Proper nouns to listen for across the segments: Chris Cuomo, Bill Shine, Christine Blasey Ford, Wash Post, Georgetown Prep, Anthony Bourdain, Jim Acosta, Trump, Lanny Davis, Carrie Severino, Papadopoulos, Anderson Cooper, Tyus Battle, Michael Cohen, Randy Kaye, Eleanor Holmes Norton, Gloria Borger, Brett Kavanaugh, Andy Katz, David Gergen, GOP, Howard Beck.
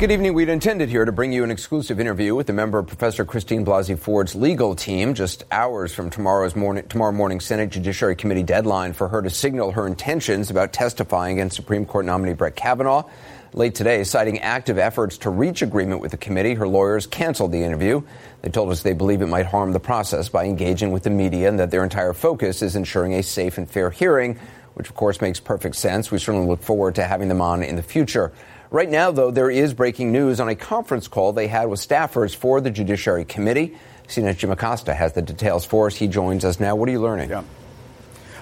Good evening. We'd intended here to bring you an exclusive interview with a member of Professor Christine Blasey Ford's legal team just hours from tomorrow morning's Senate Judiciary Committee deadline for her to signal her intentions about testifying against Supreme Court nominee Brett Kavanaugh. Late today, citing active efforts to reach agreement with the committee, her lawyers canceled the interview. They told us they believe it might harm the process by engaging with the media and that their entire focus is ensuring a safe and fair hearing, which, of course, makes perfect sense. We certainly look forward to having them on in the future. Right now, though, there is breaking news on a conference call they had with staffers for the Judiciary Committee. CNN's Jim Acosta has the details for us. He joins us now. What are you learning? Yeah.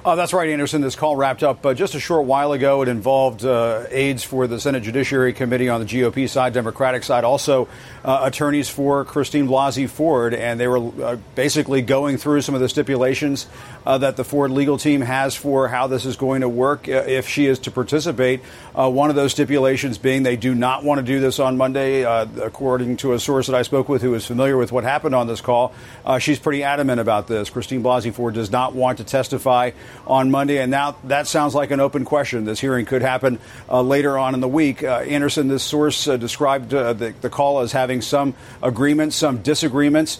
That's right, Anderson. This call wrapped up just a short while ago. It involved aides for the Senate Judiciary Committee on the GOP side, Democratic side, also attorneys for Christine Blasey Ford. And they were basically going through some of the stipulations that the Ford legal team has for how this is going to work if she is to participate. One of those stipulations being they do not want to do this on Monday. According to a source that I spoke with who is familiar with what happened on this call, she's pretty adamant about this. Christine Blasey Ford does not want to testify on Monday, and now that sounds like an open question. This hearing could happen later on in the week. Anderson, this source described the call as having some agreements, some disagreements.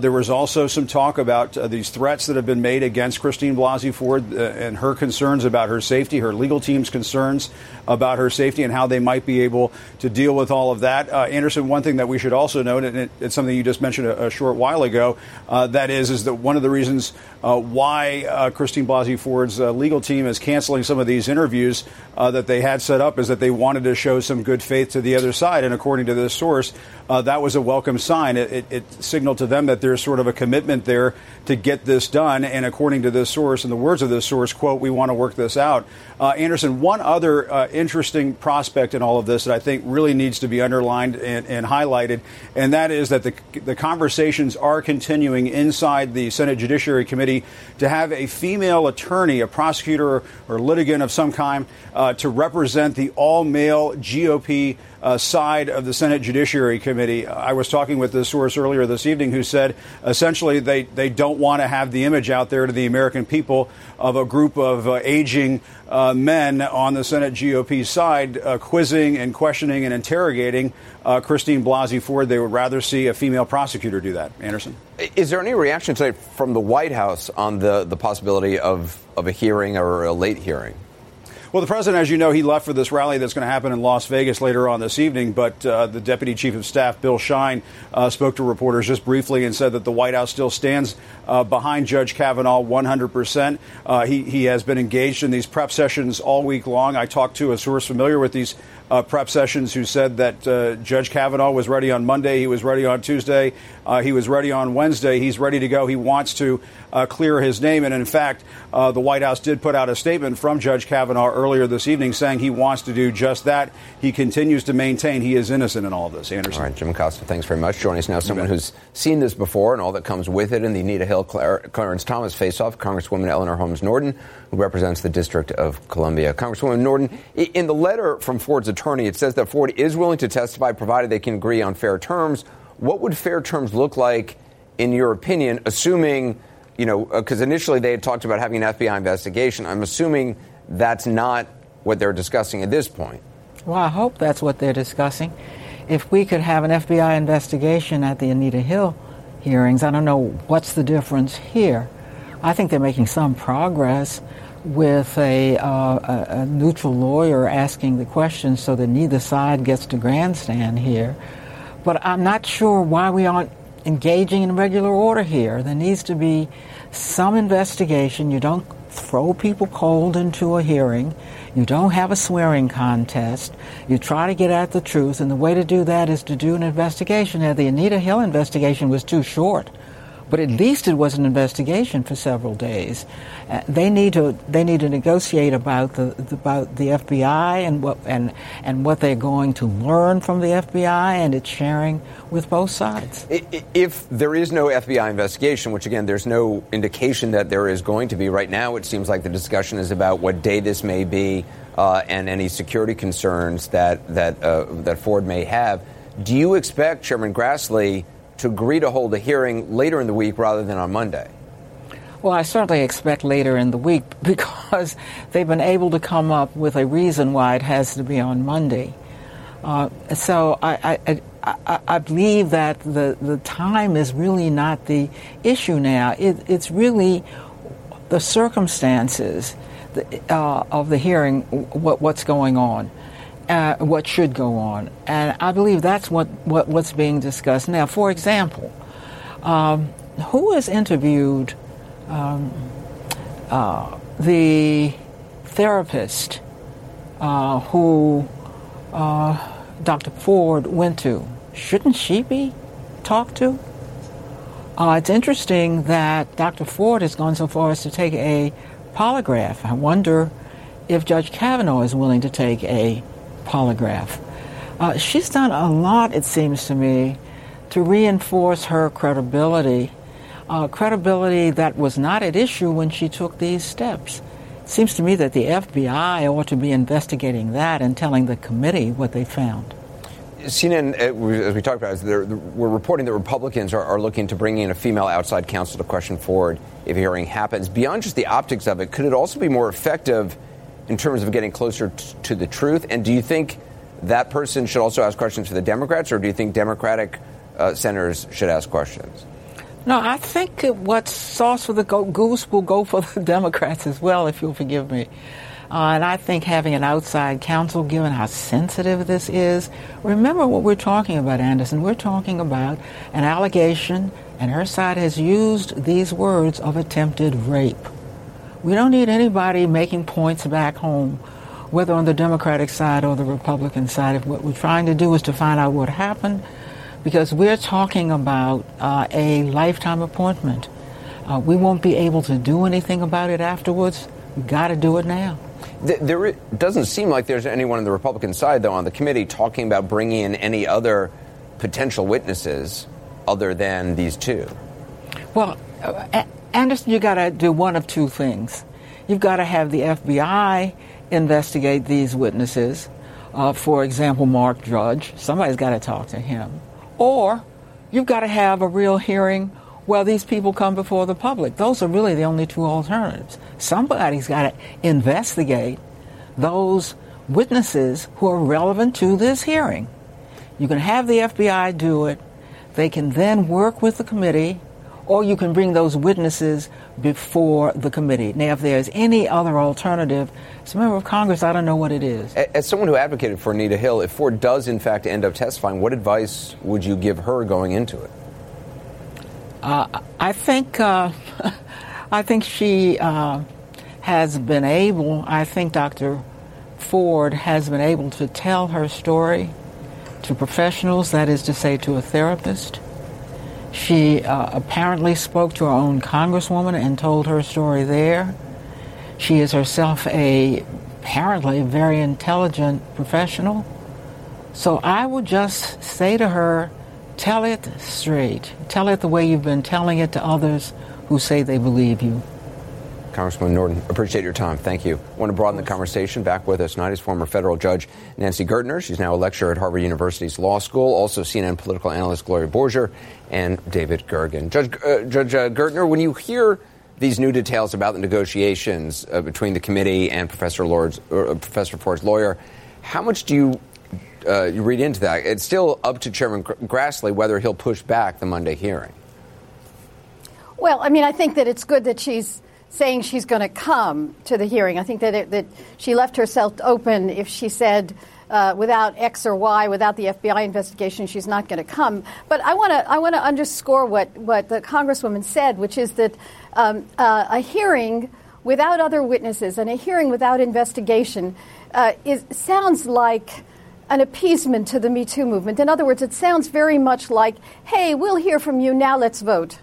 There was also some talk about these threats that have been made against Christine Blasey Ford and her concerns about her safety, her legal team's concerns about her safety and how they might be able to deal with all of that. Anderson, one thing that we should also note, and it's something you just mentioned a short while ago, that one of the reasons why Christine Blasey Ford's legal team is canceling some of these interviews that they had set up is that they wanted to show some good faith to the other side. And according to this source, that was a welcome sign. It signaled to them that there's sort of a commitment there to get this done. And according to this source, in the words of this source, quote, we want to work this out. Anderson, one other interesting prospect in all of this that I think really needs to be underlined and highlighted, and that is that the conversations are continuing inside the Senate Judiciary Committee to have a female attorney, a prosecutor or litigant of some kind, to represent the all-male GOP side of the Senate Judiciary Committee. I was talking with this source earlier this evening who said essentially they don't want to have the image out there to the American people of a group of aging men on the Senate GOP side quizzing and questioning and interrogating Christine Blasey Ford. They would rather see a female prosecutor do that. Anderson? Is there any reaction today from the White House on the possibility of a hearing or a late hearing? Well, the president, as you know, he left for this rally that's going to happen in Las Vegas later on this evening. But the deputy chief of staff, Bill Shine, spoke to reporters just briefly and said that the White House still stands behind Judge Kavanaugh 100%. He has been engaged in these prep sessions all week long. I talked to a source familiar with these prep sessions who said that Judge Kavanaugh was ready on Monday. He was ready on Tuesday. He was ready on Wednesday. He's ready to go. He wants to clear his name. And in fact, the White House did put out a statement from Judge Kavanaugh earlier this evening saying he wants to do just that. He continues to maintain he is innocent in all of this. Anderson. All right, Jim Acosta, thanks very much. Joining us now, someone who's seen this before and all that comes with it in the Anita Hill, Clarence Thomas face-off, Congresswoman Eleanor Holmes Norton, who represents the District of Columbia. Congresswoman Norton, in the letter from Ford's attorney, it says that Ford is willing to testify provided they can agree on fair terms. What would fair terms look like, in your opinion, assuming, you know, because initially they had talked about having an FBI investigation. I'm assuming that's not what they're discussing at this point. Well, I hope that's what they're discussing. If we could have an FBI investigation at the Anita Hill hearings, I don't know what's the difference here. I think they're making some progress with a neutral lawyer asking the questions so that neither side gets to grandstand here. But I'm not sure why we aren't engaging in regular order here. There needs to be some investigation. You don't throw people cold into a hearing. You don't have a swearing contest. You try to get at the truth, and the way to do that is to do an investigation. Now, the Anita Hill investigation was too short, but at least it was an investigation for several days. They need to negotiate about the FBI and what they're going to learn from the FBI and its sharing with both sides. If there is no FBI investigation, which again, there's no indication that there is going to be right now, it seems like the discussion is about what day this may be and any security concerns that Ford may have. Do you expect Chairman Grassley to agree to hold a hearing later in the week rather than on Monday? Well, I certainly expect later in the week because they've been able to come up with a reason why it has to be on Monday. So I believe that the time is really not the issue now. It's really the circumstances of the hearing, what's going on. What should go on. And I believe that's what's being discussed now. For example, who has interviewed the therapist who Dr. Ford went to? Shouldn't she be talked to? It's interesting that Dr. Ford has gone so far as to take a polygraph. I wonder if Judge Kavanaugh is willing to take a polygraph. She's done a lot, it seems to me, to reinforce her credibility that was not at issue when she took these steps. It seems to me that the FBI ought to be investigating that and telling the committee what they found. CNN, as we talked about, we're reporting that Republicans are looking to bring in a female outside counsel to question Ford if a hearing happens. Beyond just the optics of it, could it also be more effective in terms of getting closer to the truth? And do you think that person should also ask questions for the Democrats, or do you think Democratic senators should ask questions? No, I think what's sauce for the goose will go for the Democrats as well, if you'll forgive me. And I think having an outside counsel, given how sensitive this is, remember what we're talking about, Anderson. We're talking about an allegation, and her side has used these words of attempted rape. We don't need anybody making points back home, whether on the Democratic side or the Republican side. If what we're trying to do is to find out what happened, because we're talking about a lifetime appointment. We won't be able to do anything about it afterwards. We've got to do it now. There doesn't seem like there's anyone on the Republican side, though, on the committee talking about bringing in any other potential witnesses other than these two. Well, Anderson, you got to do one of two things. You've got to have the FBI investigate these witnesses. For example, Mark Judge. Somebody's got to talk to him. Or you've got to have a real hearing where these people come before the public. Those are really the only two alternatives. Somebody's got to investigate those witnesses who are relevant to this hearing. You can have the FBI do it. They can then work with the committee, or you can bring those witnesses before the committee. Now, if there's any other alternative, as a member of Congress, I don't know what it is. As someone who advocated for Anita Hill, if Ford does, in fact, end up testifying, what advice would you give her going into it? I think she has been able, I think Dr. Ford has been able to tell her story to professionals, that is to say, to a therapist. She apparently spoke to her own congresswoman and told her story there. She is herself apparently very intelligent professional. So I would just say to her, tell it straight. Tell it the way you've been telling it to others who say they believe you. Congresswoman Norton, appreciate your time. Thank you. I want to broaden the conversation. Back with us tonight is former federal judge Nancy Gertner. She's now a lecturer at Harvard University's Law School. Also CNN political analyst Gloria Borger and David Gergen. Judge Gertner, when you hear these new details about the negotiations between the committee and Professor Ford's lawyer, how much do you read into that? It's still up to Chairman Grassley whether he'll push back the Monday hearing. Well, I mean, I think that it's good that she's saying she's going to come to the hearing. I think that she left herself open if she said without X or Y, without the FBI investigation, she's not going to come. But I want to underscore what the Congresswoman said, which is that a hearing without other witnesses and a hearing without investigation sounds like an appeasement to the Me Too movement. In other words, it sounds very much like, hey, we'll hear from you, now let's vote.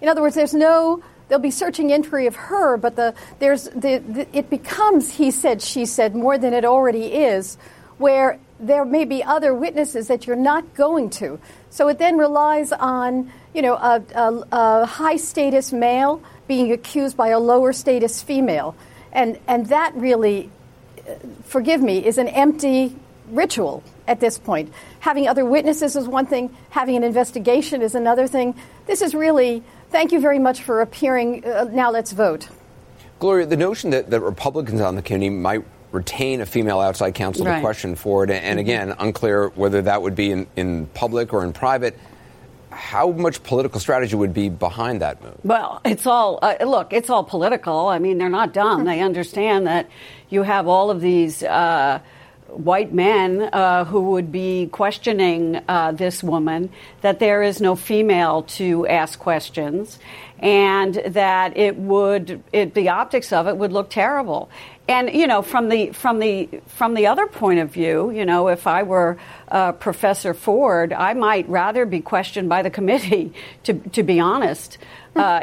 In other words, there's no, there'll be searching inquiry of her, but it becomes he said, she said, more than it already is, where there may be other witnesses that you're not going to. So it then relies on, you know, a high-status male being accused by a lower-status female. And that really, forgive me, is an empty ritual at this point. Having other witnesses is one thing. Having an investigation is another thing. This is really, thank you very much for appearing. Now let's vote. Gloria, the notion that Republicans on the committee might retain a female outside counsel to question Ford, and again, unclear whether that would be in public or in private. How much political strategy would be behind that move? Well, it's all, look, it's all political. I mean, they're not dumb. They understand that you have all of these white men who would be questioning this woman, that there is no female to ask questions, and that the optics of it would look terrible. And, you know, from the other point of view, you know, if I were Professor Ford, I might rather be questioned by the committee, to be honest,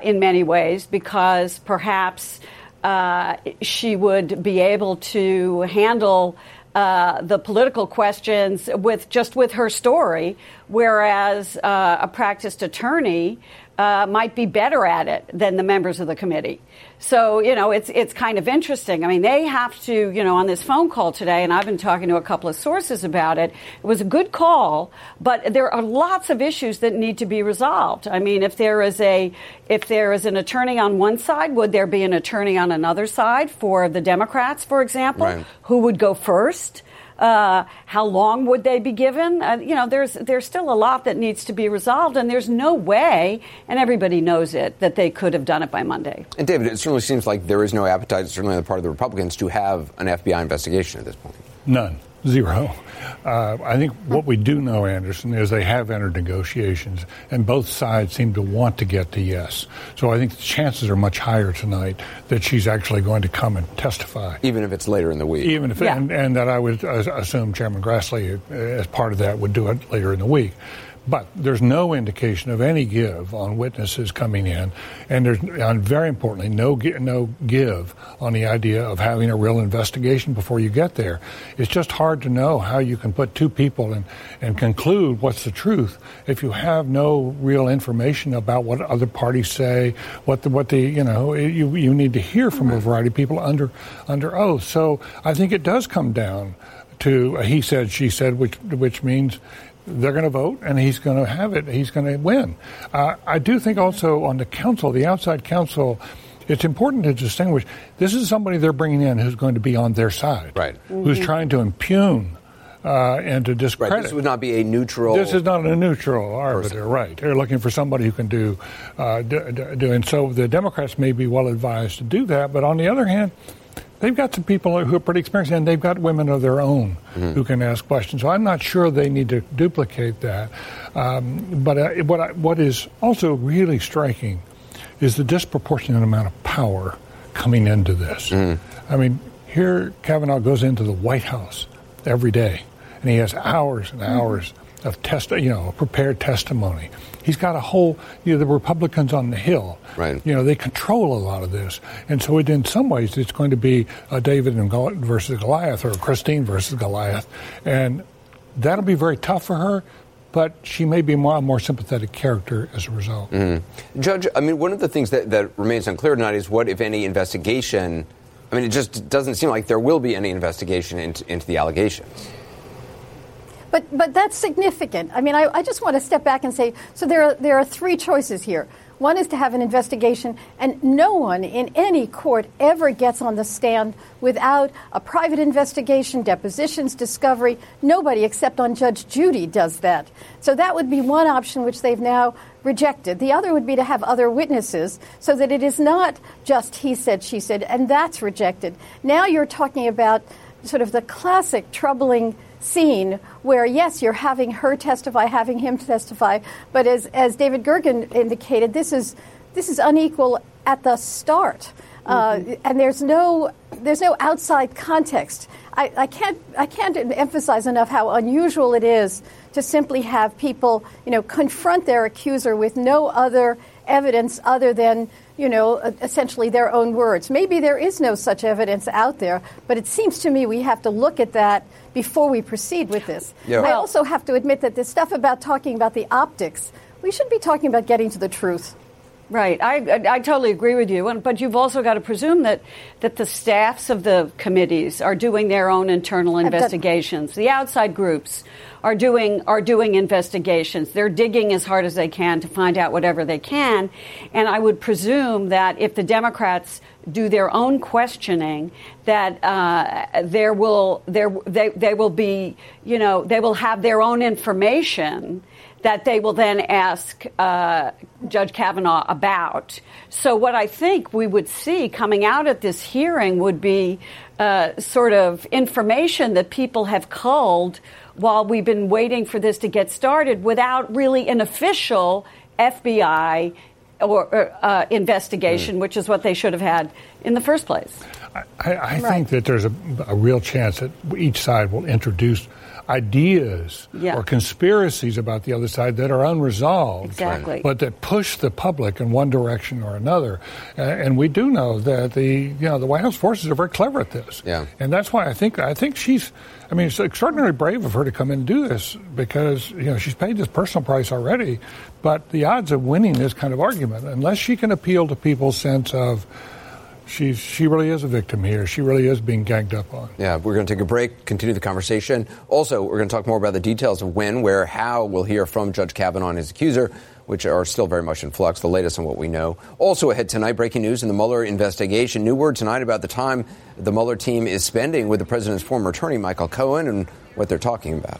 in many ways, because perhaps she would be able to handle the political questions with her story, whereas a practiced attorney might be better at it than the members of the committee. So, you know, it's kind of interesting. I mean, they have to, you know, on this phone call today, and I've been talking to a couple of sources about it, it was a good call, but there are lots of issues that need to be resolved. I mean, if there is an attorney on one side, would there be an attorney on another side for the Democrats, for example? Right. Who would go first? How long would they be given? You know, there's still a lot that needs to be resolved, and there's no way, and everybody knows it, that they could have done it by Monday. And David, it certainly seems like there is no appetite, certainly on the part of the Republicans, to have an FBI investigation at this point. None. Zero. I think what we do know, Anderson, is they have entered negotiations, and both sides seem to want to get to yes. So I think the chances are much higher tonight that she's actually going to come and testify. Even if it's later in the week. Even if, yeah. And that I would assume Chairman Grassley, as part of that, would do it later in the week. But there's no indication of any give on witnesses coming in, and there's, and very importantly, no give on the idea of having a real investigation before you get there. It's just hard to know how you can put two people and conclude what's the truth if you have no real information about what other parties say, what the you know, you need to hear from a variety of people under oath. So I think it does come down to he said, she said, which means they're going to vote, and he's going to have it. He's going to win. I do think also on the council, the outside council, it's important to distinguish. This is somebody they're bringing in who's going to be on their side, right? Mm-hmm. Who's trying to impugn and to discredit. Right. This would not be a neutral. This is not a neutral arbiter, person. Right? They're looking for somebody who can do. And so the Democrats may be well advised to do that, but on the other hand, they've got some people who are pretty experienced, and they've got women of their own who can ask questions. So I'm not sure they need to duplicate that. But what is also really striking is the disproportionate amount of power coming into this. I mean, here Kavanaugh goes into the White House every day, and he has hours and hours of prepared testimony. He's got a whole, you know, the Republicans on the Hill, right? You know, they control a lot of this. And so it, in some ways, it's going to be a David versus Goliath or Christine versus Goliath. And that'll be very tough for her, but she may be a more sympathetic character as a result. Judge, I mean, one of the things that remains unclear tonight is what, if any, investigation. I mean, it just doesn't seem like there will be any investigation into the allegations. But that's significant. I mean, I just want to step back and say, so there are three choices here. One is to have an investigation, and no one in any court ever gets on the stand without a private investigation, depositions, discovery. Nobody except on Judge Judy does that. So that would be one option, which they've now rejected. The other would be to have other witnesses so that it is not just he said, she said, and that's rejected. Now you're talking about sort of the classic troubling scene where, yes, you're having her testify, having him testify, but as David Gergen indicated, this is unequal at the start. and there's no outside context. I can't emphasize enough how unusual it is to simply have people, confront their accuser with no other evidence other than, essentially their own words. Maybe there is no such evidence out there, but it seems to me we have to look at that before we proceed with this. Yeah. I also have to admit that this stuff about talking about the optics, we should be talking about getting to the truth. Right. I totally agree with you. But you've also got to presume that the staffs of the committees are doing their own internal investigations. The outside groups are doing investigations. They're digging as hard as they can to find out whatever they can. And I would presume that if the Democrats do their own questioning, that they will have their own information that they will then ask Judge Kavanaugh about. So what I think we would see coming out at this hearing would be sort of information that people have culled while we've been waiting for this to get started without really an official FBI or investigation, which is what they should have had in the first place. I think that there's a real chance that each side will introduce ideas or conspiracies about the other side that are unresolved, but that push the public in one direction or another. And we do know that the White House forces are very clever at this. Yeah. And that's why I think she's, it's extraordinarily brave of her to come in and do this because, she's paid this personal price already. But the odds of winning this kind of argument, unless she can appeal to people's sense of, She really is a victim here. She really is being ganged up on. Yeah, we're going to take a break, continue the conversation. Also, we're going to talk more about the details of when, where, how we'll hear from Judge Kavanaugh and his accuser, which are still very much in flux, the latest on what we know. Also ahead tonight, breaking news in the Mueller investigation. New word tonight about the time the Mueller team is spending with the president's former attorney, Michael Cohen, and what they're talking about.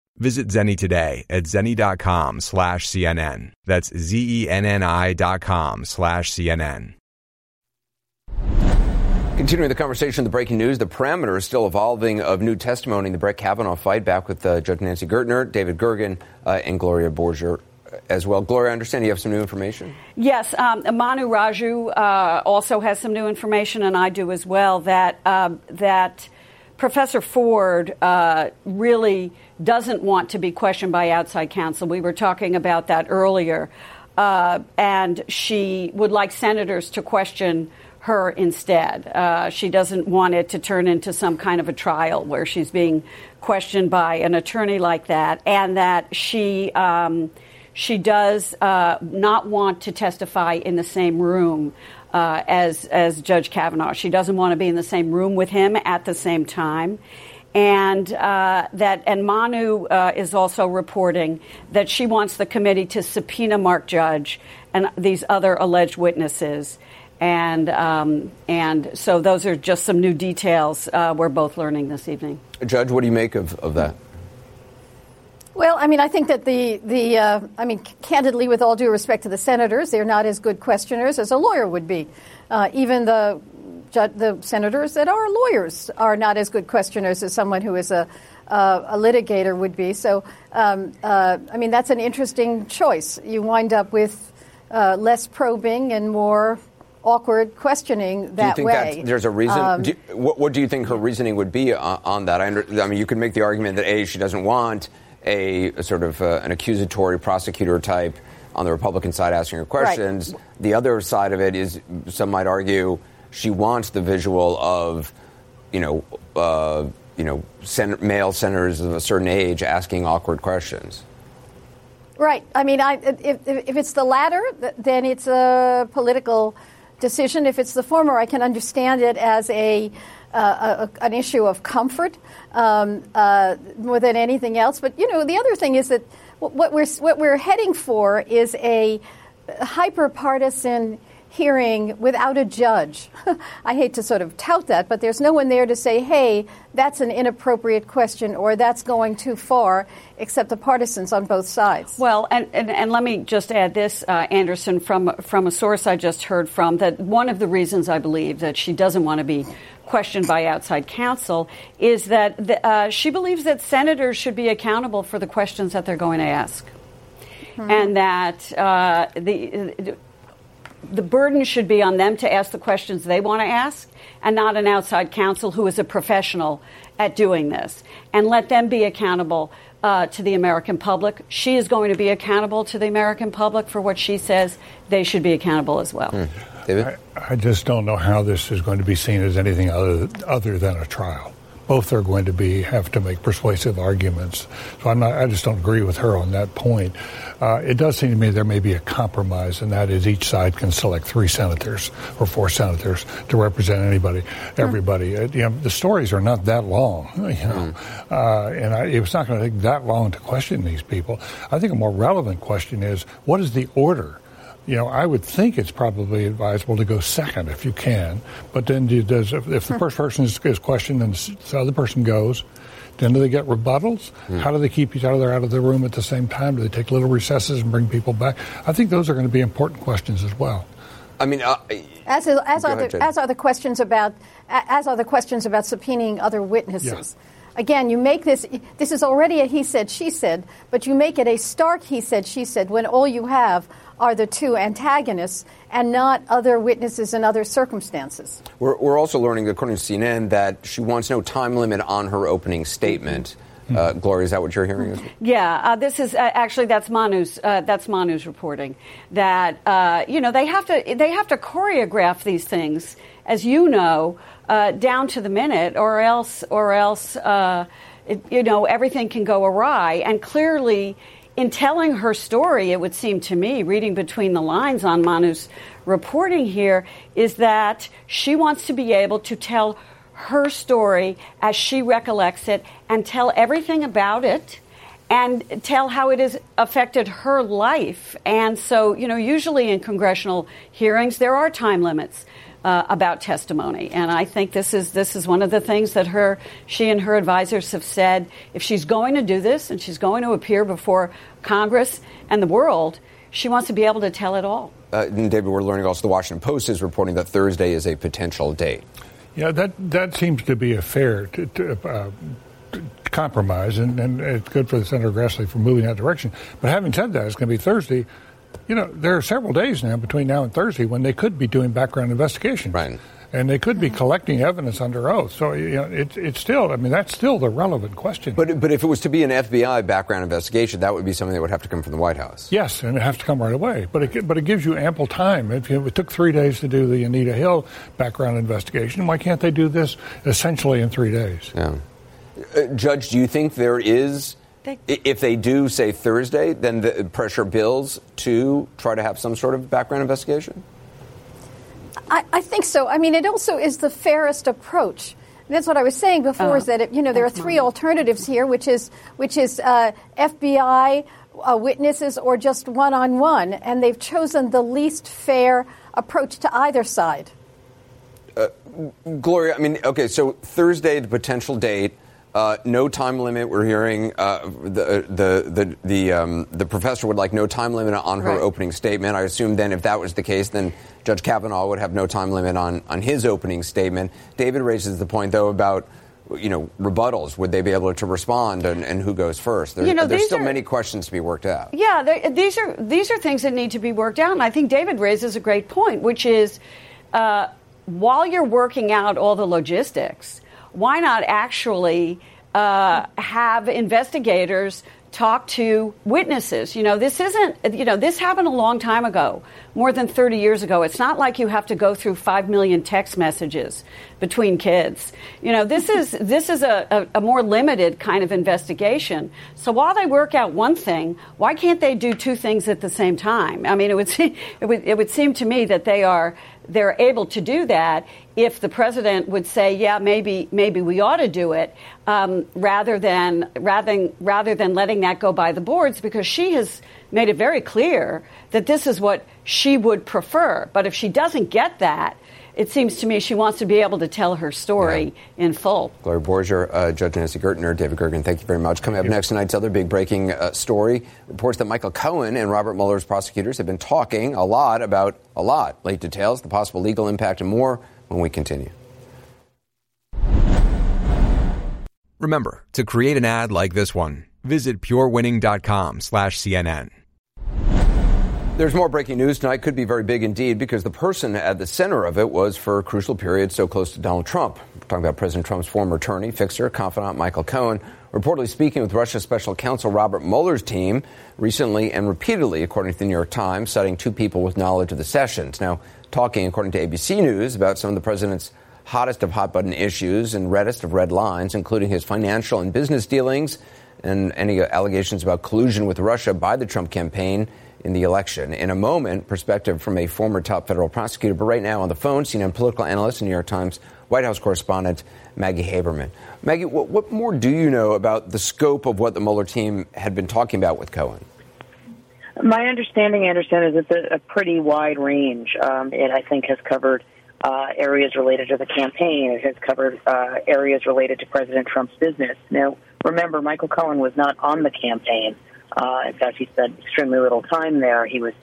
Visit Zenni today at Zenni.com/CNN. That's ZENNI.com/CNN. Continuing the conversation, the breaking news, the parameter is still evolving of new testimony in the Brett Kavanaugh fight, back with Judge Nancy Gertner, David Gergen, and Gloria Borger as well. Gloria, I understand you have some new information. Yes, Manu Raju also has some new information, and I do as well, that Professor Ford really doesn't want to be questioned by outside counsel. We were talking about that earlier. And she would like senators to question her instead. She doesn't want it to turn into some kind of a trial where she's being questioned by an attorney like that. And that she does not want to testify in the same room as Judge Kavanaugh. She doesn't want to be in the same room with him at the same time. And Manu is also reporting that she wants the committee to subpoena Mark Judge and these other alleged witnesses. And so those are just some new details we're both learning this evening. Judge, what do you make of that? Well, I think that candidly, with all due respect to the senators, they're not as good questioners as a lawyer would be. Even the senators that are lawyers are not as good questioners as someone who is a litigator would be. So, that's an interesting choice. You wind up with less probing and more awkward questioning that way. Do you think there's a reason? What do you think her reasoning would be on that? You could make the argument that she doesn't want a sort of an accusatory prosecutor type on the Republican side asking her questions. Right. The other side of it is, some might argue, she wants the visual of, male senators of a certain age asking awkward questions. Right. If it's the latter, then it's a political decision. If it's the former, I can understand it as an issue of comfort more than anything else. But the other thing is that what we're heading for is a hyper-partisan hearing without a judge. I hate to sort of tout that, but there's no one there to say, hey, that's an inappropriate question or that's going too far, except the partisans on both sides. Well, and let me just add this, Anderson, from a source I just heard from, that one of the reasons I believe that she doesn't want to be questioned by outside counsel is that she believes that senators should be accountable for the questions that they're going to ask. Mm-hmm. And that the burden should be on them to ask the questions they want to ask and not an outside counsel who is a professional at doing this, and let them be accountable to the American public. She is going to be accountable to the American public for what she says. They should be accountable as well. David? I just don't know how this is going to be seen as anything other than a trial. Both are going to have to make persuasive arguments. So I just don't agree with her on that point. It does seem to me there may be a compromise, and that is each side can select 3 senators or 4 senators to represent everybody. The stories are not that long, and it's not going to take that long to question these people. I think a more relevant question is, what is the order? I would think it's probably advisable to go second if you can. But then if the first person is questioned and the other person goes, then do they get rebuttals? Mm. How do they keep each other out of the room at the same time? Do they take little recesses and bring people back? I think those are going to be important questions as well. I mean, as are the questions about subpoenaing other witnesses. Yeah. Again, you make this is already a he said, she said, but you make it a stark he said, she said when all you have are the two antagonists and not other witnesses in other circumstances. We're also learning, according to CNN, that she wants no time limit on her opening statement. Gloria, is that what you're hearing? Yeah, this is actually that's Manu's reporting that they have to choreograph these things, as you know, down to the minute, or else everything can go awry. And clearly, in telling her story, it would seem to me, reading between the lines on Manu's reporting here, is that she wants to be able to tell her story as she recollects it and tell everything about it and tell how it has affected her life. And so, usually in congressional hearings, there are time limits about testimony. And I think this is one of the things that she and her advisors have said. If she's going to do this and she's going to appear before Congress and the world, she wants to be able to tell it all. David, we're learning also the Washington Post is reporting that Thursday is a potential date. Yeah, that seems to be a fair compromise, and it's good for Senator Grassley for moving in that direction. But having said that, it's going to be Thursday. There are several days now between now and Thursday when they could be doing background investigations. Right. And they could be collecting evidence under oath. So it's still, that's still the relevant question. But if it was to be an FBI background investigation, that would be something that would have to come from the White House. Yes, and it has to come right away. But it gives you ample time. It took 3 days to do the Anita Hill background investigation. Why can't they do this essentially in 3 days? Yeah. Judge, do you think there is... If they do, say, Thursday, then the pressure builds to try to have some sort of background investigation? I think so. It also is the fairest approach. And that's what I was saying before, is that, there are three alternatives here, which is FBI witnesses or just one-on-one. And they've chosen the least fair approach to either side. Gloria, so Thursday, the potential date. No time limit. We're hearing the professor would like no time limit on her opening statement. I assume then if that was the case, then Judge Kavanaugh would have no time limit on his opening statement. David raises the point, though, about, rebuttals. Would they be able to respond and who goes first? There's still many questions to be worked out. Yeah, these are things that need to be worked out. And I think David raises a great point, which is while you're working out all the logistics, why not actually have investigators talk to witnesses? This happened a long time ago, more than 30 years ago. It's not like you have to go through 5 million text messages between kids. This is a more limited kind of investigation. So while they work out one thing, why can't they do two things at the same time? It would seem to me that they're able to do that if the president would say, yeah, maybe we ought to do it, rather than letting that go by the boards, because she has made it very clear that this is what she would prefer. But if she doesn't get that, it seems to me she wants to be able to tell her story in full. Gloria Borger, Judge Nancy Gertner, David Gergen, thank you very much. Coming up next, tonight's other big breaking story, reports that Michael Cohen and Robert Mueller's prosecutors have been talking a lot about a lot. Late details, the possible legal impact, and more when we continue. Remember, to create an ad like this one, visit purewinning.com/CNN. There's more breaking news tonight. Could be very big indeed, because the person at the center of it was, for a crucial period, so close to Donald Trump. We're talking about President Trump's former attorney, fixer, confidant Michael Cohen, reportedly speaking with Russia's special counsel Robert Mueller's team recently and repeatedly, according to the New York Times, citing two people with knowledge of the sessions. Now, talking, according to ABC News, about some of the president's hottest of hot-button issues and reddest of red lines, including his financial and business dealings and any allegations about collusion with Russia by the Trump campaign in the election. In a moment, perspective from a former top federal prosecutor, but right now on the phone, CNN political analyst and New York Times White House correspondent Maggie Haberman. Maggie, what more do you know about the scope of what the Mueller team had been talking about with Cohen? My understanding, Anderson, is it's a pretty wide range. It, I think, has covered areas related to the campaign. It has covered areas related to President Trump's business. Now, remember, Michael Cohen was not on the campaign. In fact, he spent extremely little time there. He was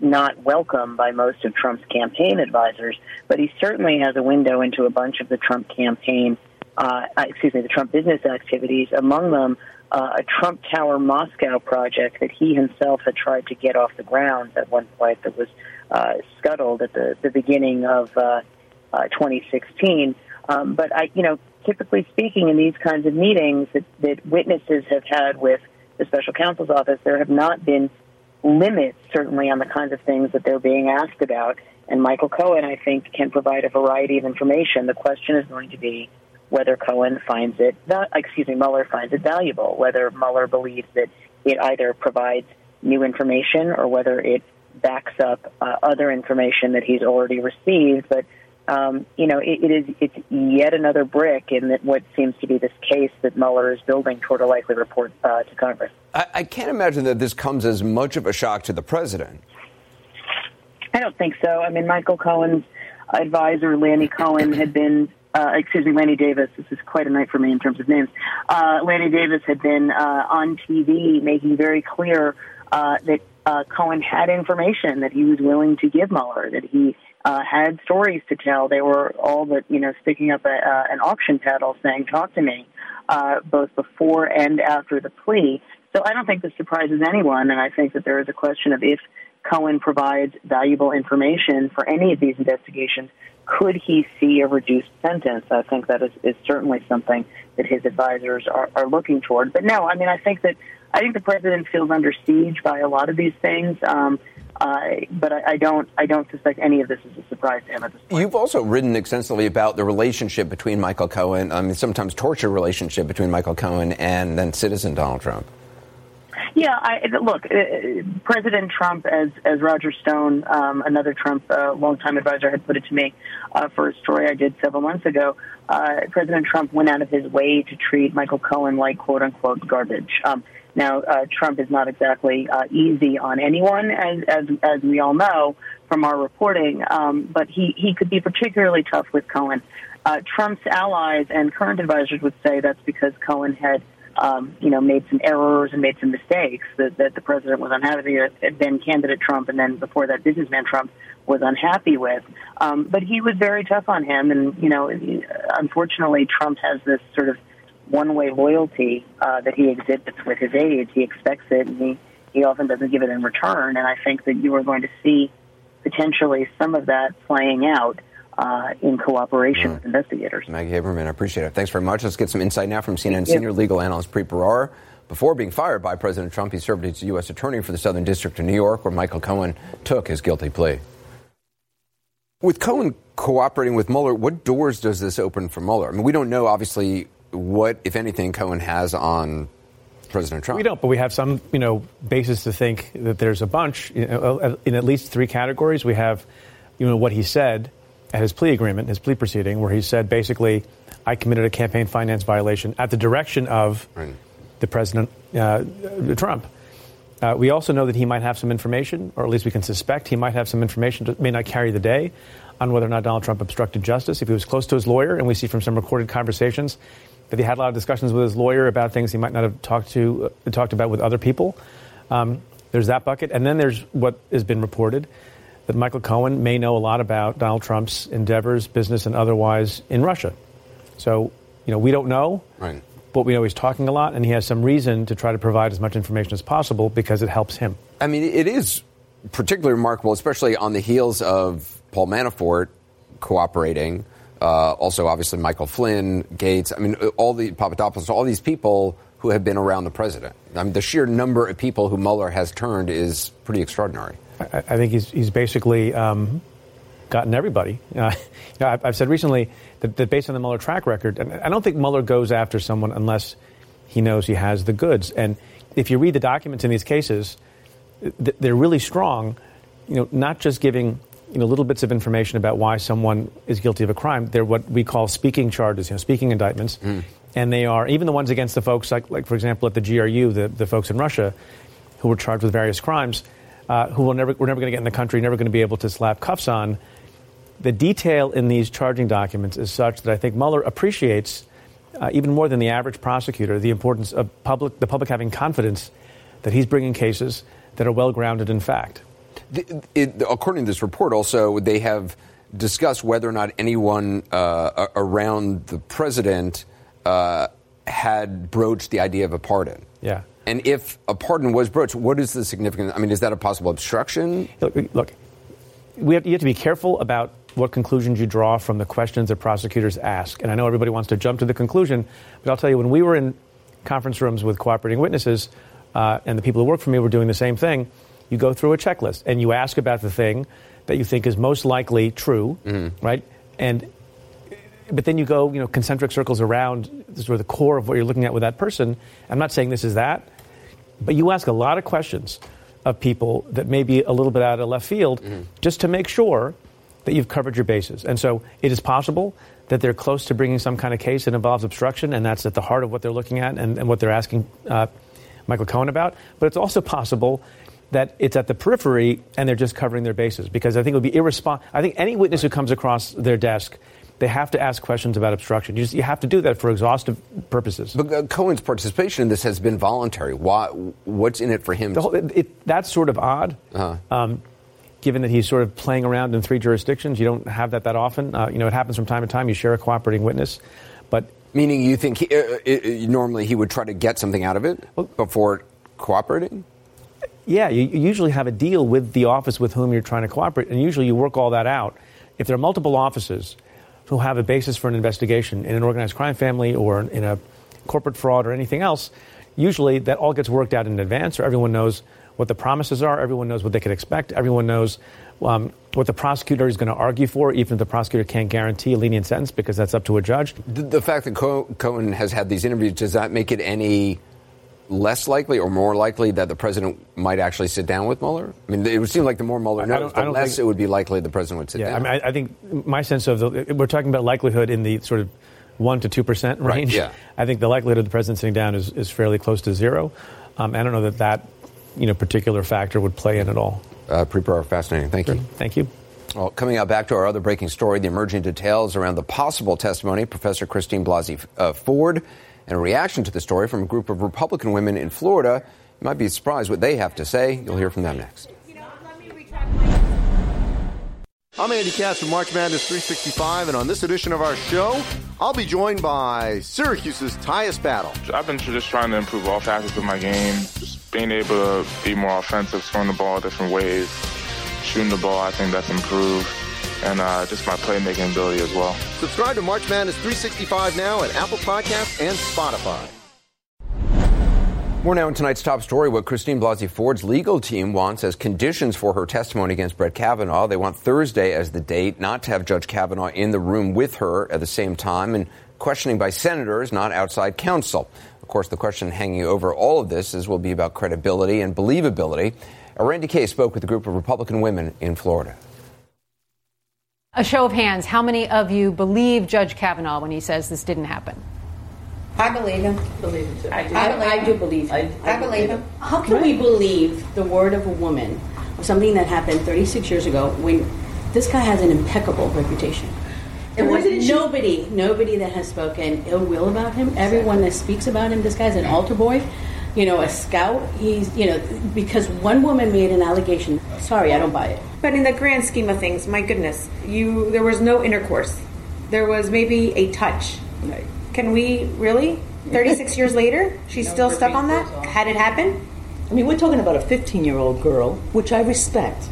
not welcome by most of Trump's campaign advisors, but he certainly has a window into a bunch of the Trump campaign, the Trump business activities, among them a Trump Tower Moscow project that he himself had tried to get off the ground at one point that was scuttled at the beginning of 2016. Typically speaking, in these kinds of meetings that witnesses have had with the special counsel's office, there have not been limits, certainly, on the kinds of things that they're being asked about. And Michael Cohen, I think, can provide a variety of information. The question is going to be whether Mueller finds it valuable, whether Mueller believes that it either provides new information or whether it backs up other information that he's already received. But it's yet another brick in what seems to be this case that Mueller is building toward a likely report to Congress. I can't imagine that this comes as much of a shock to the president. I don't think so. I mean, Michael Cohen's advisor, Lanny Davis. This is quite a night for me in terms of names. Lanny Davis had been on TV making very clear that Cohen had information that he was willing to give Mueller, that he had stories to tell. They were all but, sticking up an auction paddle saying, "Talk to me," both before and after the plea. So I don't think this surprises anyone, and I think that there is a question of if Cohen provides valuable information for any of these investigations, could he see a reduced sentence? I think that is certainly something that his advisors are looking toward. But no, I mean, I think the president feels under siege by a lot of these things. But I don't suspect any of this is a surprise to him at this point. You've also written extensively about the relationship between Michael Cohen, sometimes torture relationship between Michael Cohen and then citizen Donald Trump. Yeah, President Trump, as Roger Stone, another Trump longtime advisor, had put it to me for a story I did several months ago, President Trump went out of his way to treat Michael Cohen like, quote-unquote, garbage. Now, Trump is not exactly easy on anyone, as we all know from our reporting, but he could be particularly tough with Cohen. Trump's allies and current advisors would say that's because Cohen had made some errors and made some mistakes that the president was unhappy with, then candidate Trump, and then before that businessman Trump was unhappy with. But he was very tough on him, and, unfortunately, Trump has this sort of one-way loyalty that he exhibits with his aides. He expects it, and he often doesn't give it in return. And I think that you are going to see potentially some of that playing out in cooperation with investigators. Maggie Haberman, I appreciate it. Thanks very much. Let's get some insight now from CNN senior legal analyst Preet Bharara. Before being fired by President Trump, he served as U.S. attorney for the Southern District of New York, where Michael Cohen took his guilty plea. With Cohen cooperating with Mueller, what doors does this open for Mueller? I mean, we don't know, obviously, what, if anything, Cohen has on President Trump. We don't, but we have some, basis to think that there's a bunch. In at least three categories, we have, what he said at his plea agreement, his plea proceeding, where he said, basically, I committed a campaign finance violation at the direction of the President Trump. We also know that he might have some information, or at least we can suspect he might have some information that may not carry the day on whether or not Donald Trump obstructed justice. If he was close to his lawyer, and we see from some recorded conversations that he had a lot of discussions with his lawyer about things he might not have talked about with other people. There's that bucket. And then there's what has been reported, that Michael Cohen may know a lot about Donald Trump's endeavors, business and otherwise, in Russia. So, we don't know. Right. But we know he's talking a lot, and he has some reason to try to provide as much information as possible because it helps him. I mean, it is particularly remarkable, especially on the heels of Paul Manafort cooperating. Also, obviously, Michael Flynn, Gates. I mean, Papadopoulos, all these people who have been around the president. I mean, the sheer number of people who Mueller has turned is pretty extraordinary. I think he's basically gotten everybody. I've said recently that based on the Mueller track record, and I don't think Mueller goes after someone unless he knows he has the goods. And if you read the documents in these cases, they're really strong, not just giving little bits of information about why someone is guilty of a crime. They're what we call speaking charges, speaking indictments. Mm. And they are, even the ones against the folks, like for example, at the GRU, the folks in Russia who were charged with various crimes, who we're never going to get in the country, never going to be able to slap cuffs on. The detail in these charging documents is such that I think Mueller appreciates, even more than the average prosecutor, the importance of the public having confidence that he's bringing cases that are well-grounded in fact. According to this report, also, they have discussed whether or not anyone around the president had broached the idea of a pardon. Yeah. And if a pardon was broached, what is the significance? I mean, is that a possible obstruction? Look, you have to be careful about what conclusions you draw from the questions that prosecutors ask. And I know everybody wants to jump to the conclusion, but I'll tell you, when we were in conference rooms with cooperating witnesses, and the people who work for me were doing the same thing, you go through a checklist and you ask about the thing that you think is most likely true, right? But then you go, concentric circles around sort of the core of what you're looking at with that person. I'm not saying this is that, but you ask a lot of questions of people that may be a little bit out of left field just to make sure that you've covered your bases. And so it is possible that they're close to bringing some kind of case that involves obstruction, and that's at the heart of what they're looking at and what they're asking Michael Cohen about. But it's also possible that it's at the periphery and they're just covering their bases, because I think it would be irresponsible. I think any witness who comes across their desk, they have to ask questions about obstruction. You have to do that for exhaustive purposes. But Cohen's participation in this has been voluntary. What's in it for him? That's sort of odd, given that he's sort of playing around in three jurisdictions. You don't have that often. It happens from time to time. You share a cooperating witness. But meaning you think normally he would try to get something out of it before cooperating? Yeah, you usually have a deal with the office with whom you're trying to cooperate, and usually you work all that out. If there are multiple offices who have a basis for an investigation in an organized crime family or in a corporate fraud or anything else, usually that all gets worked out in advance, or everyone knows what the promises are, everyone knows what they can expect, everyone knows what the prosecutor is going to argue for, even if the prosecutor can't guarantee a lenient sentence because that's up to a judge. The fact that Cohen has had these interviews, does that make it any less likely or more likely that the president might actually sit down with Mueller? I mean, it would seem like the more Mueller knows, the less it would be likely the president would sit down. I mean, I think my sense of we're talking about likelihood in the sort of 1 to 2% range. Right, yeah. I think the likelihood of the president sitting down is fairly close to zero. I don't know that particular factor would play in at all. Preet Bharara, fascinating. Thank you. Thank you. Well, coming up, back to our other breaking story, the emerging details around the possible testimony, Professor Christine Blasey Ford. In reaction to the story from a group of Republican women in Florida, you might be surprised what they have to say. You'll hear from them next. I'm Andy Katz from March Madness 365, and on this edition of our show, I'll be joined by Syracuse's Tyus Battle. I've been just trying to improve all facets of my game, just being able to be more offensive, throwing the ball different ways, shooting the ball. I think that's improved. And just my playmaking ability as well. Subscribe to March Madness 365 now at Apple Podcasts and Spotify. More now in tonight's top story, what Christine Blasey Ford's legal team wants as conditions for her testimony against Brett Kavanaugh. They want Thursday as the date, not to have Judge Kavanaugh in the room with her at the same time, and questioning by senators, not outside counsel. Of course, the question hanging over all of this will be about credibility and believability. Randy Kaye spoke with a group of Republican women in Florida. A show of hands, how many of you believe Judge Kavanaugh when he says this didn't happen? I believe him. Believe him too. I do believe him. How can we believe the word of a woman of something that happened 36 years ago when this guy has an impeccable reputation? And nobody that has spoken ill will about him. Exactly. Everyone that speaks about him, this guy's an altar boy, you know, a scout. He's, you know, because one woman made an allegation. Sorry, I don't buy it. But in the grand scheme of things, my goodness, there was no intercourse. There was maybe a touch. Right. Can we really? 36 years later, she's still stuck on that? Had it happen? I mean, we're talking about a 15-year-old girl, which I respect.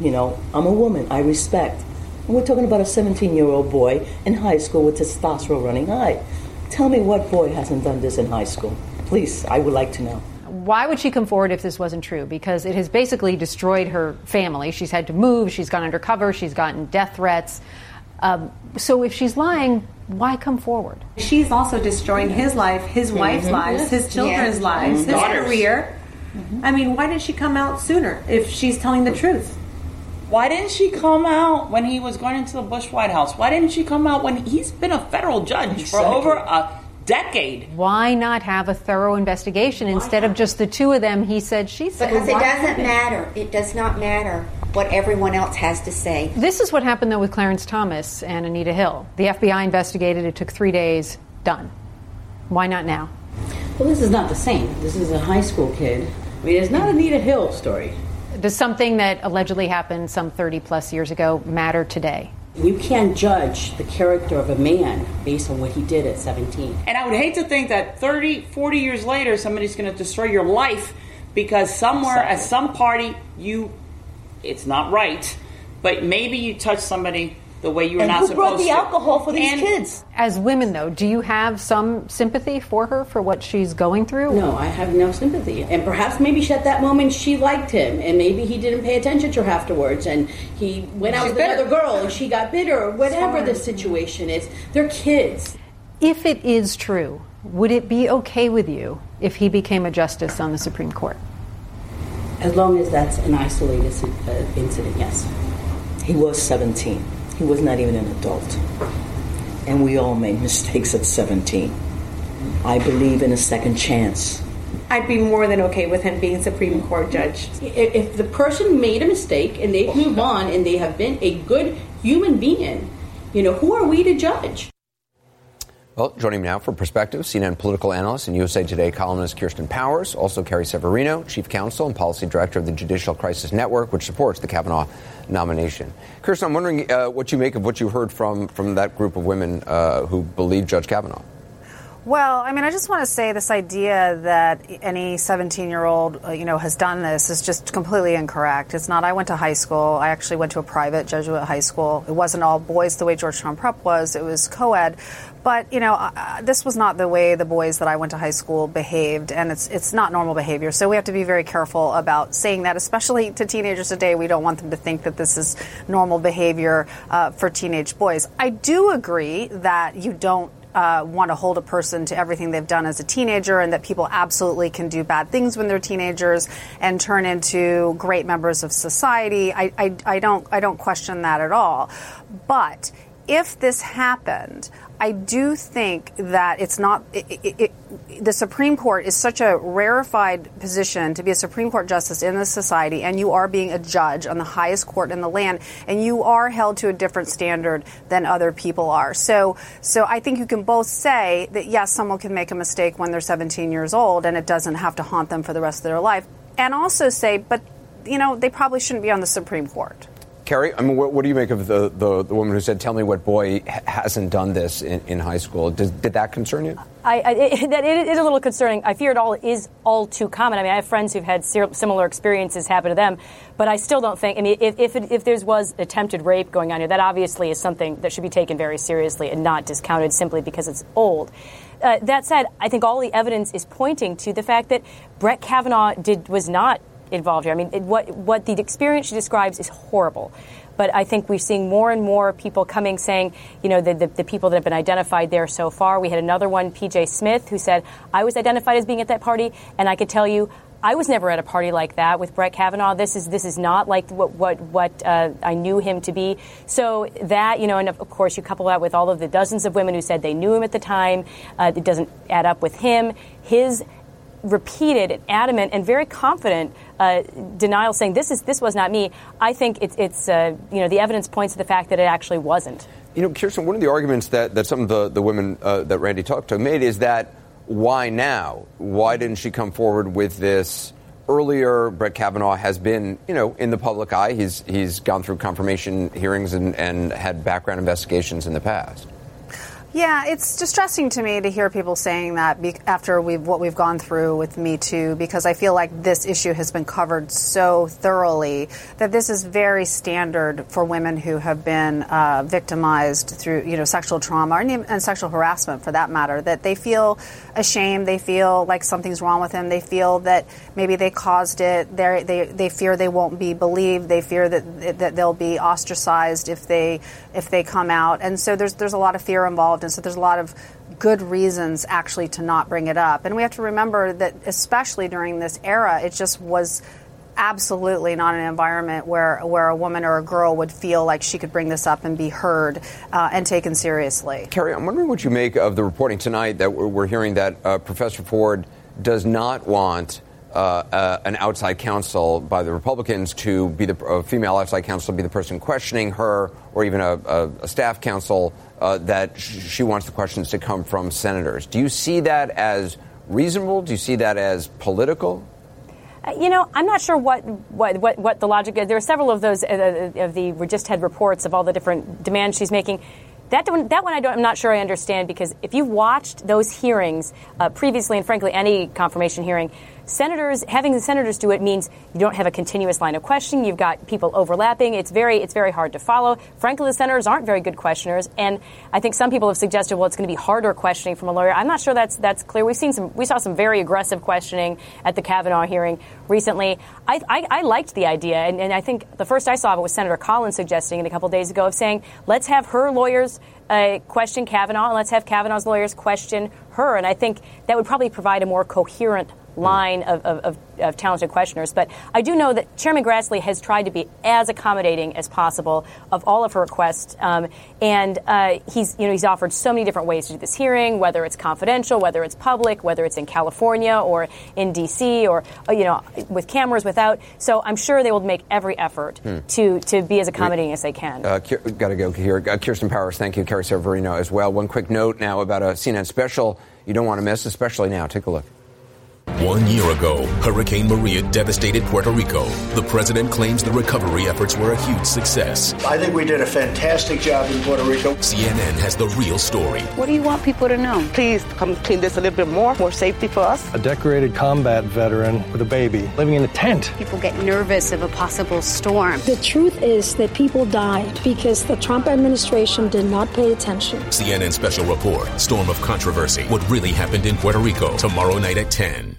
You know, I'm a woman. I respect. And we're talking about a 17-year-old boy in high school with testosterone running high. Tell me what boy hasn't done this in high school. Please, I would like to know. Why would she come forward if this wasn't true? Because it has basically destroyed her family. She's had to move. She's gone undercover. She's gotten death threats. So if she's lying, why come forward? She's also destroying his life, his wife's lives, his children's lives, his career. Mm-hmm. I mean, why didn't she come out sooner if she's telling the truth? Why didn't she come out when he was going into the Bush White House? Why didn't she come out when he's been a federal judge for over a decade? Why not have a thorough investigation instead of just the two of them? He said, she said. Because it doesn't matter. It does not matter what everyone else has to say. This is what happened, though, with Clarence Thomas and Anita Hill. The FBI investigated. It took 3 days. Done. Why not now? Well, this is not the same. This is a high school kid. I mean, it's not Anita Hill story. Does something that allegedly happened some 30-plus years ago matter today? You can't judge the character of a man based on what he did at 17. And I would hate to think that 30, 40 years later, somebody's going to destroy your life because somewhere at some party, it's not right, but maybe you touched somebody the way you were not supposed to. And who brought the alcohol for these kids? As women, though, do you have some sympathy for her, for what she's going through? No, I have no sympathy. And perhaps maybe at that moment she liked him, and maybe he didn't pay attention to her afterwards, and he went out with another girl, and she got bitter, or whatever the situation is. They're kids. If it is true, would it be okay with you if he became a justice on the Supreme Court? As long as that's an isolated incident, yes. He was 17. He was not even an adult. And we all made mistakes at 17. I believe in a second chance. I'd be more than okay with him being Supreme Court judge. If the person made a mistake and they've moved on and they have been a good human being, you know, who are we to judge? Well, joining me now for Perspective, CNN political analyst and USA Today columnist Kirsten Powers, also Carrie Severino, chief counsel and policy director of the Judicial Crisis Network, which supports the Kavanaugh nomination. Kirsten, I'm wondering what you make of what you heard from that group of women who believe Judge Kavanaugh. Well, I mean, I just want to say this idea that any 17-year-old, has done this is just completely incorrect. It's not. I went to high school. I actually went to a private Jesuit high school. It wasn't all boys the way Georgetown Prep was. It was co-ed. But, this was not the way the boys that I went to high school behaved, and it's not normal behavior. So we have to be very careful about saying that, especially to teenagers today. We don't want them to think that this is normal behavior for teenage boys. I do agree that you don't want to hold a person to everything they've done as a teenager, and that people absolutely can do bad things when they're teenagers and turn into great members of society. I don't question that at all. But if this happened, I do think that it's not the Supreme Court is such a rarefied position to be a Supreme Court justice in this society, and you are being a judge on the highest court in the land, and you are held to a different standard than other people are. So I think you can both say that, yes, someone can make a mistake when they're 17 years old, and it doesn't have to haunt them for the rest of their life, and also say, but, they probably shouldn't be on the Supreme Court. Carrie, I mean, what do you make of the woman who said, tell me what boy hasn't done this in high school? Did that concern you? It is a little concerning. I fear it all is all too common. I mean, I have friends who've had similar experiences happen to them, but I still don't think, I mean, if there was attempted rape going on here, that obviously is something that should be taken very seriously and not discounted simply because it's old. That said, I think all the evidence is pointing to the fact that Brett Kavanaugh was not involved here. I mean, what the experience she describes is horrible. But I think we're seeing more and more people coming saying, the people that have been identified there so far. We had another one, P.J. Smith, who said, I was identified as being at that party, and I could tell you I was never at a party like that with Brett Kavanaugh. This is not like what I knew him to be. So that, you know, and of course you couple that with all of the dozens of women who said they knew him at the time. It doesn't add up with him. His repeated and adamant and very confident denial, saying this was not me. I think it's the evidence points to the fact that it actually wasn't. You know, Kirsten, one of the arguments that some of the women that Randy talked to made is that, why now? Why didn't she come forward with this earlier? Brett Kavanaugh has been, you know, in the public eye. He's gone through confirmation hearings and had background investigations in the past. Yeah, it's distressing to me to hear people saying that after what we've gone through with Me Too, because I feel like this issue has been covered so thoroughly that this is very standard for women who have been victimized through, you know, sexual trauma and sexual harassment, for that matter, that they feel ashamed. They feel like something's wrong with them. They feel that maybe they caused it. They fear they won't be believed. They fear that they'll be ostracized if they come out. And so there's a lot of fear involved. And so there's a lot of good reasons actually to not bring it up. And we have to remember that, especially during this era, it just was absolutely not an environment where a woman or a girl would feel like she could bring this up and be heard and taken seriously. Carrie, I'm wondering what you make of the reporting tonight that we're hearing that Professor Ford does not want an outside counsel by the Republicans to be a female outside counsel, be the person questioning her, or even a staff counsel. That she wants the questions to come from senators. Do you see that as reasonable? Do you see that as political? You know, I'm not sure what the logic is. There are several of those of the just had reports of all the different demands she's making. That one I'm not sure I understand, because if you've watched those hearings previously, and frankly any confirmation hearing, having the senators do it means you don't have a continuous line of questioning. You've got people overlapping. It's very hard to follow. Frankly, the senators aren't very good questioners, and I think some people have suggested, well, it's going to be harder questioning from a lawyer. I'm not sure that's clear. We saw some very aggressive questioning at the Kavanaugh hearing recently. I liked the idea, and I think the first I saw of it was Senator Collins suggesting it a couple days ago, of saying let's have her lawyers question Kavanaugh, and let's have Kavanaugh's lawyers question her. And I think that would probably provide a more coherent line of talented questioners. But I do know that Chairman Grassley has tried to be as accommodating as possible of all of her requests, and he's offered so many different ways to do this hearing, whether it's confidential, whether it's public, whether it's in California or in D.C. or, you know, with cameras, without. So I'm sure they will make every effort to be as accommodating as they can. Got to go here. Kirsten Powers, thank you. Carrie Severino as well. One quick note now about a CNN special you don't want to miss, especially now. Take a look. 1 year ago, Hurricane Maria devastated Puerto Rico. The president claims the recovery efforts were a huge success. I think we did a fantastic job in Puerto Rico. CNN has the real story. What do you want people to know? Please come clean this a little bit more safety for us. A decorated combat veteran with a baby living in a tent. People get nervous of a possible storm. The truth is that people died because the Trump administration did not pay attention. CNN Special Report, Storm of Controversy, What Really Happened in Puerto Rico, tomorrow night at 10.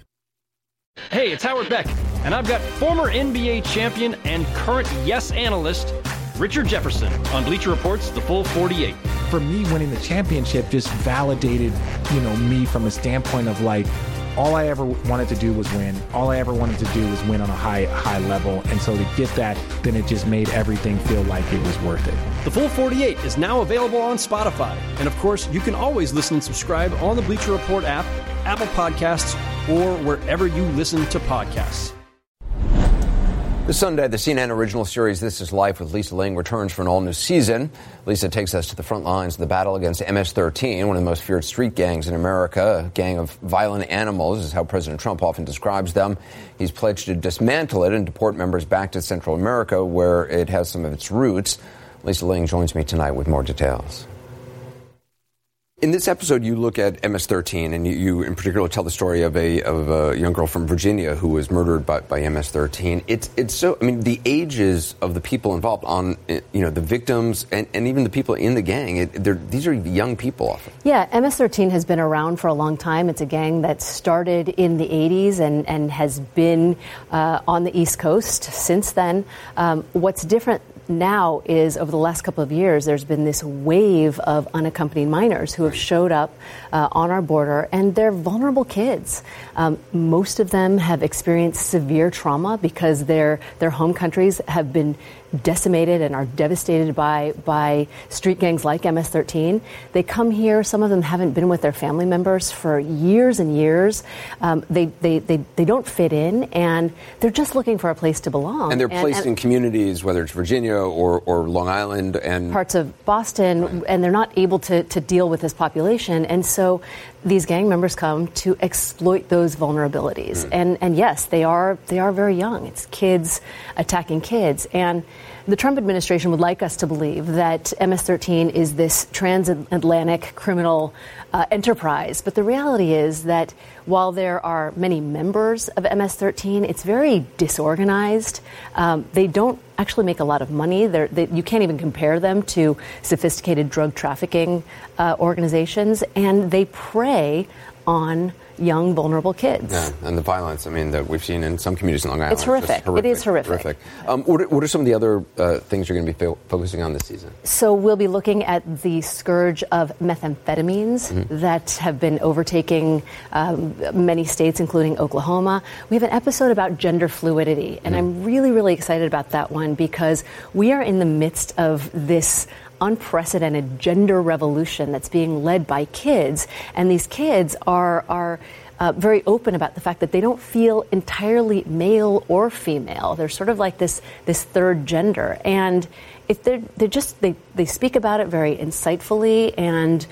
Hey, it's Howard Beck, and I've got former NBA champion and current YES analyst Richard Jefferson on Bleacher Report's The Full 48. For me, winning the championship just validated, you know, me from a standpoint of, like, all I ever wanted to do was win. All I ever wanted to do was win on a high level. And so to get that, then it just made everything feel like it was worth it. The Full 48 is now available on Spotify. And, of course, you can always listen and subscribe on the Bleacher Report app, Apple Podcasts, or wherever you listen to podcasts. This Sunday, the CNN original series This Is Life with Lisa Ling returns for an all-new season. Lisa takes us to the front lines of the battle against MS-13, one of the most feared street gangs in America. A gang of violent animals is how President Trump often describes them. He's pledged to dismantle it and deport members back to Central America, where it has some of its roots. Lisa Ling joins me tonight with more details. In this episode, you look at MS-13, and you in particular tell the story of a young girl from Virginia who was murdered by MS-13. It's so, I mean, the ages of the people involved, on, you know, the victims and even the people in the gang. These are young people often. Yeah, MS-13 has been around for a long time. It's a gang that started in the 80s and has been on the East Coast since then. What's different now is, over the last couple of years, there's been this wave of unaccompanied minors who have showed up on our border, and they're vulnerable kids. Most of them have experienced severe trauma because their home countries have been decimated and are devastated by street gangs like MS-13. They come here. Some of them haven't been with their family members for years and years. They don't fit in, and they're just looking for a place to belong. And they're placed in communities, whether it's Virginia or Long Island and parts of Boston, right. And they're not able to deal with this population. And so these gang members come to exploit those vulnerabilities. Mm. And yes, they are very young. It's kids attacking kids. And the Trump administration would like us to believe that MS-13 is this transatlantic criminal enterprise. But the reality is that while there are many members of MS-13, it's very disorganized. They don't actually make a lot of money. You can't even compare them to sophisticated drug trafficking organizations. And they prey on young, vulnerable kids. Yeah, and the violence, that we've seen in some communities in Long Island. It's horrific. It is horrific. What are some of the other things you're going to be focusing on this season? So we'll be looking at the scourge of methamphetamines that have been overtaking many states, including Oklahoma. We have an episode about gender fluidity, and I'm really, really excited about that one because we are in the midst of this unprecedented gender revolution that's being led by kids, and these kids are very open about the fact that they don't feel entirely male or female. They're sort of like this third gender, and if they speak about it very insightfully, and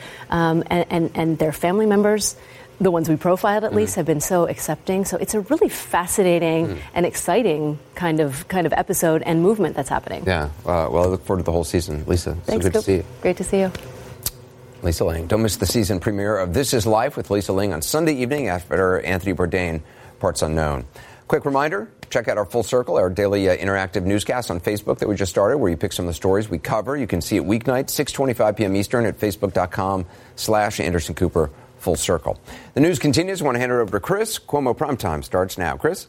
their family members, the ones we profiled at least, have been so accepting. So it's a really fascinating and exciting kind of episode and movement that's happening. Yeah. Well, I look forward to the whole season. Lisa, thanks, so good to see you. Great to see you. Lisa Ling. Don't miss the season premiere of This Is Life with Lisa Ling on Sunday evening after Anthony Bourdain, Parts Unknown. Quick reminder, check out our Full Circle, our daily interactive newscast on Facebook that we just started, where you pick some of the stories we cover. You can see it weeknights, 6:25 p.m. Eastern at facebook.com/AndersonCooper. Full Circle. The news continues. I want to hand it over to Chris. Cuomo Primetime starts now. Chris?